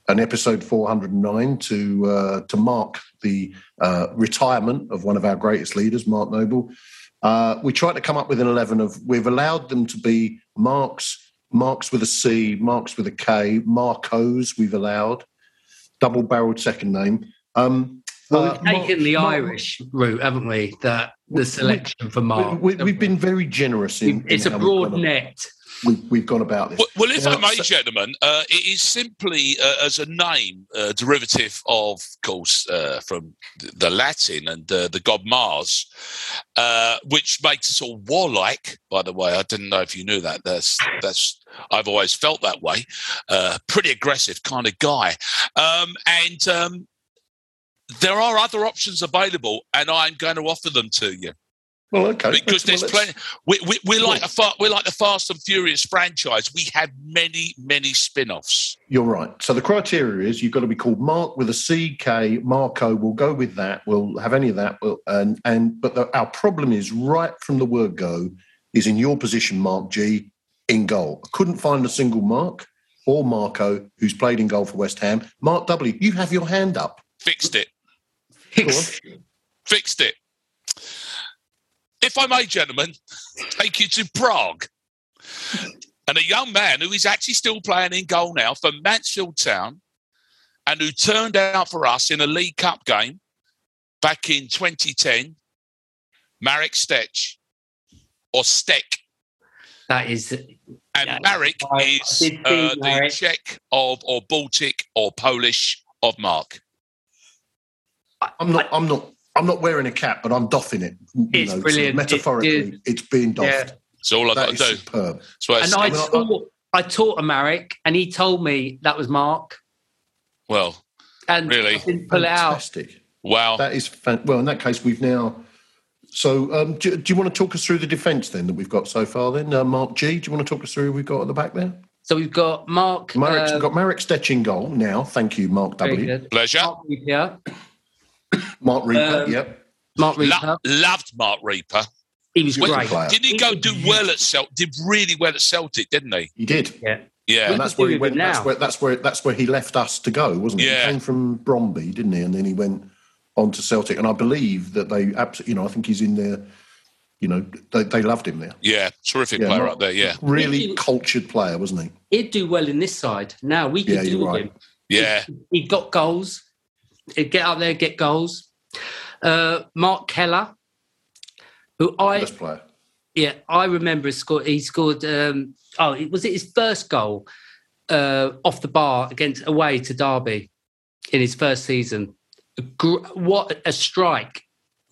an episode 409 to mark the retirement of one of our greatest leaders, Mark Noble. We tried to come up with an 11 of. We've allowed them to be Marks with a C, Marks with a K, Marcos. We've allowed double-barreled second name. Well, we've taken the Irish route, haven't we? The selection for Mark. We've been very generous. It's a broad net. We've gone about this. Well, if I may, gentlemen, it is simply as a name, derivative of course from the Latin and the god Mars, which makes us all warlike. By the way, I didn't know if you knew that. That's I've always felt that way. Pretty aggressive kind of guy, and there are other options available, and I'm going to offer them to you. Well, okay. Because there's plenty. We're like the Fast and Furious franchise. We have many, many spin-offs. You're right. So the criteria is you've got to be called Mark with a CK. Marco. We'll go with that. We'll have any of that. Our problem is right from the word go is in your position, Mark G, in goal. I couldn't find a single Mark or Marco who's played in goal for West Ham. Mark W, you have your hand up. Fixed it. Fixed it. If I may, gentlemen, take you to Prague. And a young man who is actually still playing in goal now for Mansfield Town and who turned out for us in a League Cup game back in 2010, Marek Štěch, or Štěch. That is... And Marek is the Czech of, or Baltic, or Polish of Mark. I'm not wearing a cap, but I'm doffing it. It's brilliant. So metaphorically, it's being doffed. Yeah. It's all I've got to do. Superb. And I taught a Marek, and he told me that was Mark. Well, and really? I didn't pull fantastic. It out. Wow. That is well, in that case, we've now... So do you want to talk us through the defence, then, that we've got so far, then? Mark G, do you want to talk us through who we've got at the back there? So we've got Mark... we've got Marek Štěch in goal now. Thank you, Mark W. Good. Pleasure. Yeah. Mark Reaper, yep. Mark Reaper. Loved Mark Reaper. He was great. Didn't he go do well at Celtic? Did really well at Celtic, didn't he? He did. Yeah. Yeah. And that's where he went. That's where he left us to go, wasn't it? Yeah. He came from Bromby, didn't he? And then he went on to Celtic. And I believe that they absolutely, I think he's in there, they loved him there. Yeah. Terrific player up there, yeah. Really cultured player, wasn't he? He'd do well in this side. Now we could do with him. Yeah. He got goals. Get out there, get goals. Mark Keller, who best player. Yeah, I remember he scored. Was it his first goal off the bar against away to Derby in his first season? What a strike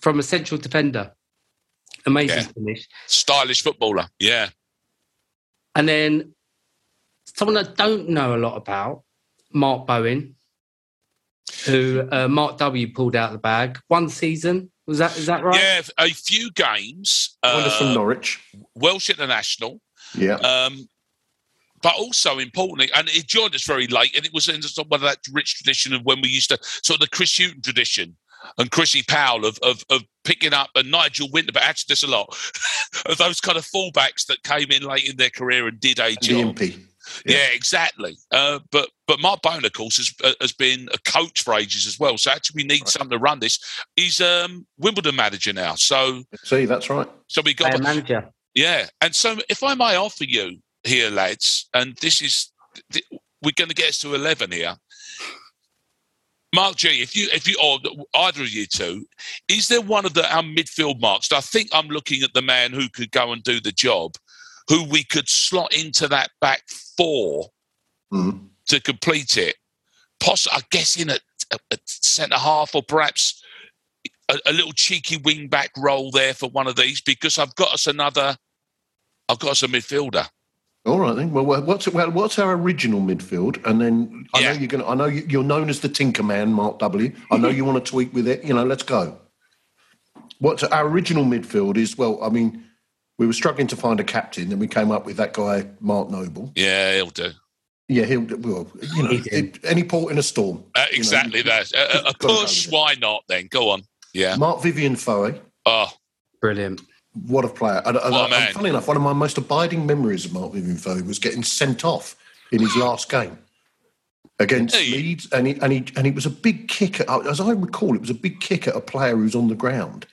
from a central defender! Amazing finish. Stylish footballer, yeah. And then someone I don't know a lot about, Mark Bowen. Who Mark W pulled out of the bag one season? Is that right? Yeah, a few games. From Norwich, Welsh international. Yeah, but also importantly, and it joined us very late, and it was in one of that rich tradition of when we used to sort of the Chris Hughton tradition and Chrissy Powell of picking up and Nigel Winter, but actually there's a lot of those kind of fullbacks that came in late in their career and did a job. Yeah, exactly. But Mark Bowen, of course, has been a coach for ages as well. So actually, we need someone to run this. He's Wimbledon manager now. So see, that's right. So we got a manager. Yeah, and so if I may offer you here, lads, and this is we're going to get us to 11 here. Mark G, if you or either of you two, is there one of our midfield marks? I think I'm looking at the man who could go and do the job, who we could slot into that back four to complete it. I guess in a centre-half or perhaps a little cheeky wing-back role there for one of these, because I've got us a midfielder. All right, then. Well, what's our original midfield? And then I know you're known as the Tinker Man, Mark W. I know you want to tweak with it. Let's go. What's our original midfield is, we were struggling to find a captain, and we came up with that guy, Mark Noble. Yeah, he'll do. Yeah, he'll do. Well, any port in a storm. Exactly that. A push, why not then? Go on. Yeah. Mark Vivian Foy. Oh. Brilliant. What a player. And funny enough, one of my most abiding memories of Mark Vivian Foy was getting sent off in his last game against Leeds. And it was a big kick. As I recall, it was a big kick at a player who's on the ground.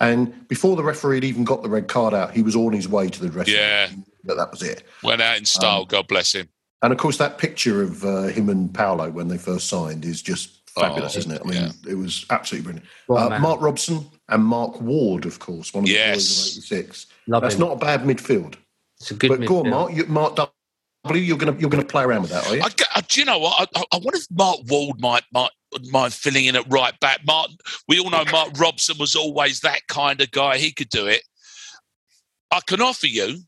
And before the referee had even got the red card out, he was on his way to the dressing room. That was it. Went out in style, God bless him. And of course, that picture of him and Paolo when they first signed is just fabulous, isn't it? I mean, it was absolutely brilliant. Well, Mark Robson and Mark Ward, of course, one of the boys of '86. That's him. Not a bad midfield. It's a good midfield. But go on, Mark. Mark W, you're going to play around with that, are you? Do you know what? I wonder if Mark Ward might filling in at right back. We all know Mark Robson was always that kind of guy. He could do it. I can offer you,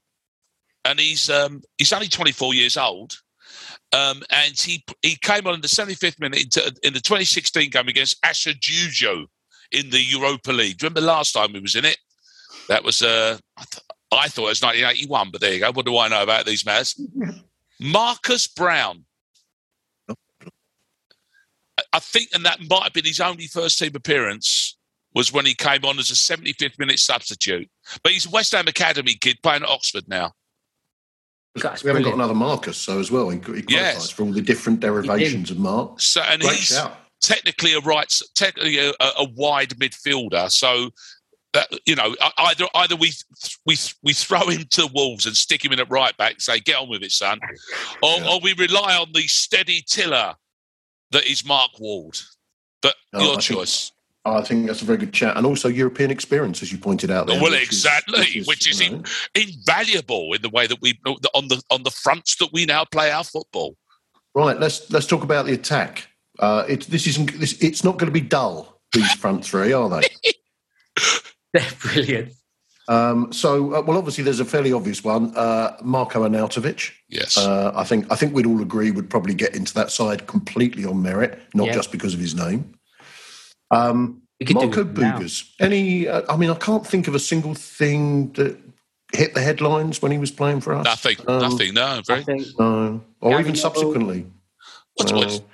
and he's only 24 years old, and he came on in the 75th minute in the 2016 game against Asher Juju in the Europa League. Remember last time he was in it? That was I thought it was 1981, but there you go. What do I know about these matters? Marcus Brown. I think, and that might have been his only first-team appearance, was when he came on as a 75th-minute substitute. But he's a West Ham Academy kid playing at Oxford now. That's we haven't got another Marcus, so as well. He qualifies for all the different derivations of Mark. So, and great he's shout. Technically a wide midfielder. So, either we throw him to the wolves and stick him in at right back and say, get on with it, son. Or we rely on the steady tiller that is Mark Ward. But your choice. I think that's a very good chat. And also European experience, as you pointed out there. Well, exactly, which is invaluable in the way that we on the fronts that we now play our football. Right, let's talk about the attack. It's not going to be dull, these front three, are they? They're brilliant. So, obviously, there's a fairly obvious one. Marko Arnautovic. Yes. I think we'd all agree would probably get into that side completely on merit, not just because of his name. Marco Bougers. I can't think of a single thing that hit the headlines when he was playing for us. Nothing. No. Very. No. Or even subsequently.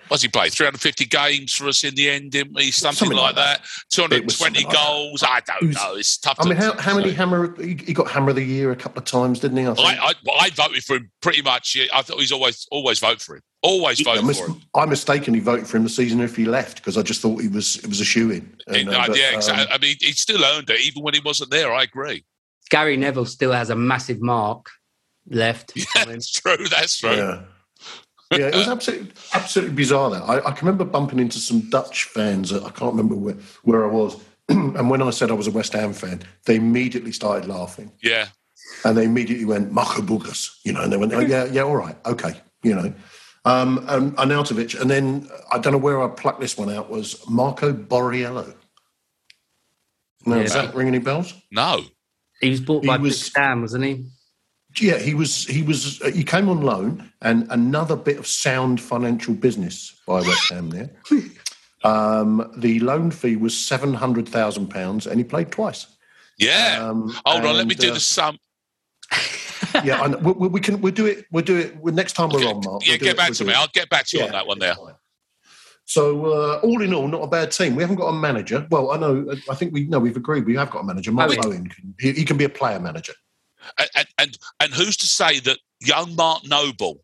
What's he played? 350 games for us in the end, didn't he? Something like that. 220 goals. Like I don't know. It's tough. I mean, how many Hammer? He got Hammer of the Year a couple of times, didn't he? I voted for him pretty much. I thought he's always vote for him. Always vote for him. I mistakenly voted for him the season if he left because I just thought it was a shoe-in. Exactly. I mean, he still earned it even when he wasn't there. I agree. Gary Neville still has a massive mark left. Yeah, that's true. Yeah. Yeah, it was absolutely bizarre. That I can remember bumping into some Dutch fans. I can't remember where I was, and when I said I was a West Ham fan, they immediately started laughing. Yeah, and they immediately went Marco Bougers, and they went, oh, yeah, all right, okay, and Arnautovic, and then I don't know where I plucked this one out was Marco Borriello. Now, does that ring any bells? No, he was bought by Sam, wasn't he? Yeah, he was. He came on loan, and another bit of sound financial business by West Ham there. The loan fee was £700,000, and he played twice. Yeah. Hold on, let me do the sum. Yeah, I know. We can. We'll do it. Next time we're on, Mark. Yeah, get back to me. I'll get back to you on that one there. Fine. So all in all, not a bad team. We haven't got a manager. Well, I know. I think we've agreed. We have got a manager. Mark Bowen. He can be a player manager. And who's to say that young Mark Noble,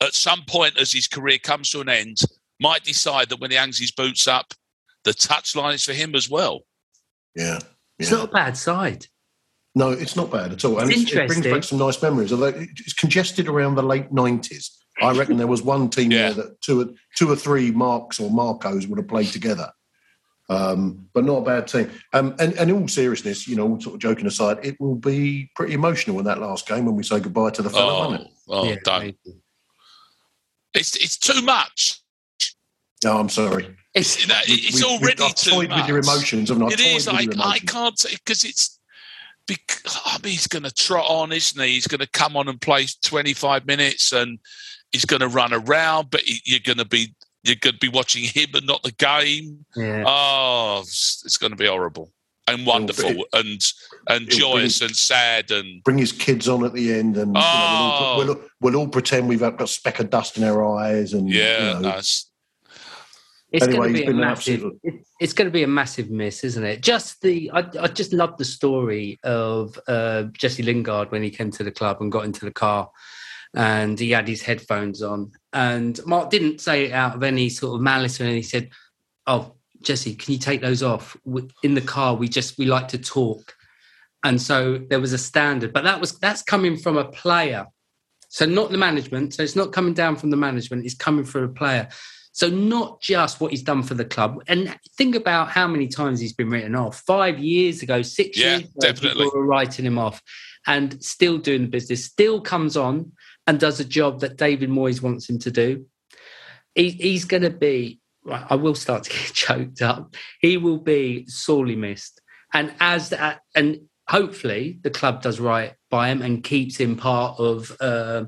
at some point as his career comes to an end, might decide that when he hangs his boots up, the touchline is for him as well? Yeah. It's not a bad side. No, it's not bad at all. And it brings back some nice memories. Although it's congested around the late 90s. I reckon there was one team there that two or three Marks or Marcos would have played together. But not a bad team. And in all seriousness, all sort of joking aside, it will be pretty emotional in that last game when we say goodbye to the fella, won't it? Don't. It's too much. No, I'm sorry. It's already too much. I've toyed with your emotions, haven't I? I can't say, because it's... I mean, he's going to trot on, isn't he? He's going to come on and play 25 minutes and he's going to run around, but you're going to be watching him and not the game. Yeah. Oh, it's going to be horrible and wonderful and joyous and sad. And bring his kids on at the end and we'll all pretend we've got a speck of dust in our eyes. And nice. It's going to be a massive miss, isn't it? I just love the story of Jesse Lingard when he came to the club and got into the car. And he had his headphones on. And Mark didn't say it out of any sort of malice or anything. He said, oh, Jesse, can you take those off? In the car, we like to talk. And so there was a standard. But that's coming from a player. So not the management. So it's not coming down from the management. It's coming from a player. So not just what he's done for the club. And think about how many times he's been written off. 5 years ago, 6 years ago, definitely. People were writing him off and still doing the business, still comes on and does a job that David Moyes wants him to do. He's going to be, I will start to get choked up. He will be sorely missed. And hopefully the club does right by him and keeps him part of the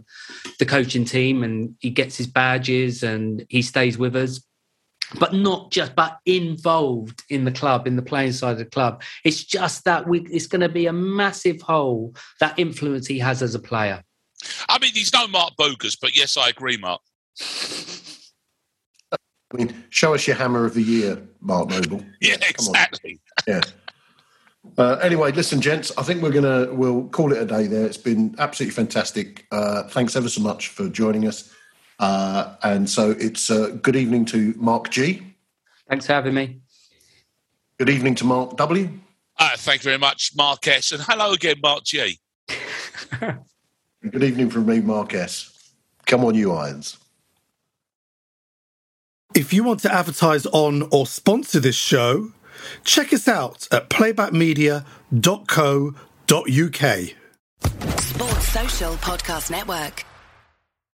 coaching team, and he gets his badges and he stays with us, but involved in the club, in the playing side of the club. It's just that it's going to be a massive hole, that influence he has as a player. I mean, he's no Mark Bogus, but yes, I agree, Mark. I mean, show us your hammer of the year, Mark Noble. Yeah, exactly. Yeah. Anyway, listen, gents, I think we'll call it a day there. It's been absolutely fantastic. Thanks ever so much for joining us. And so it's good evening to Mark G. Thanks for having me. Good evening to Mark W. Thank you very much, Mark S. And hello again, Mark G. Good evening from me, Mark S. Come on, you Irons. If you want to advertise on or sponsor this show, check us out at playbackmedia.co.uk. Sports Social Podcast Network.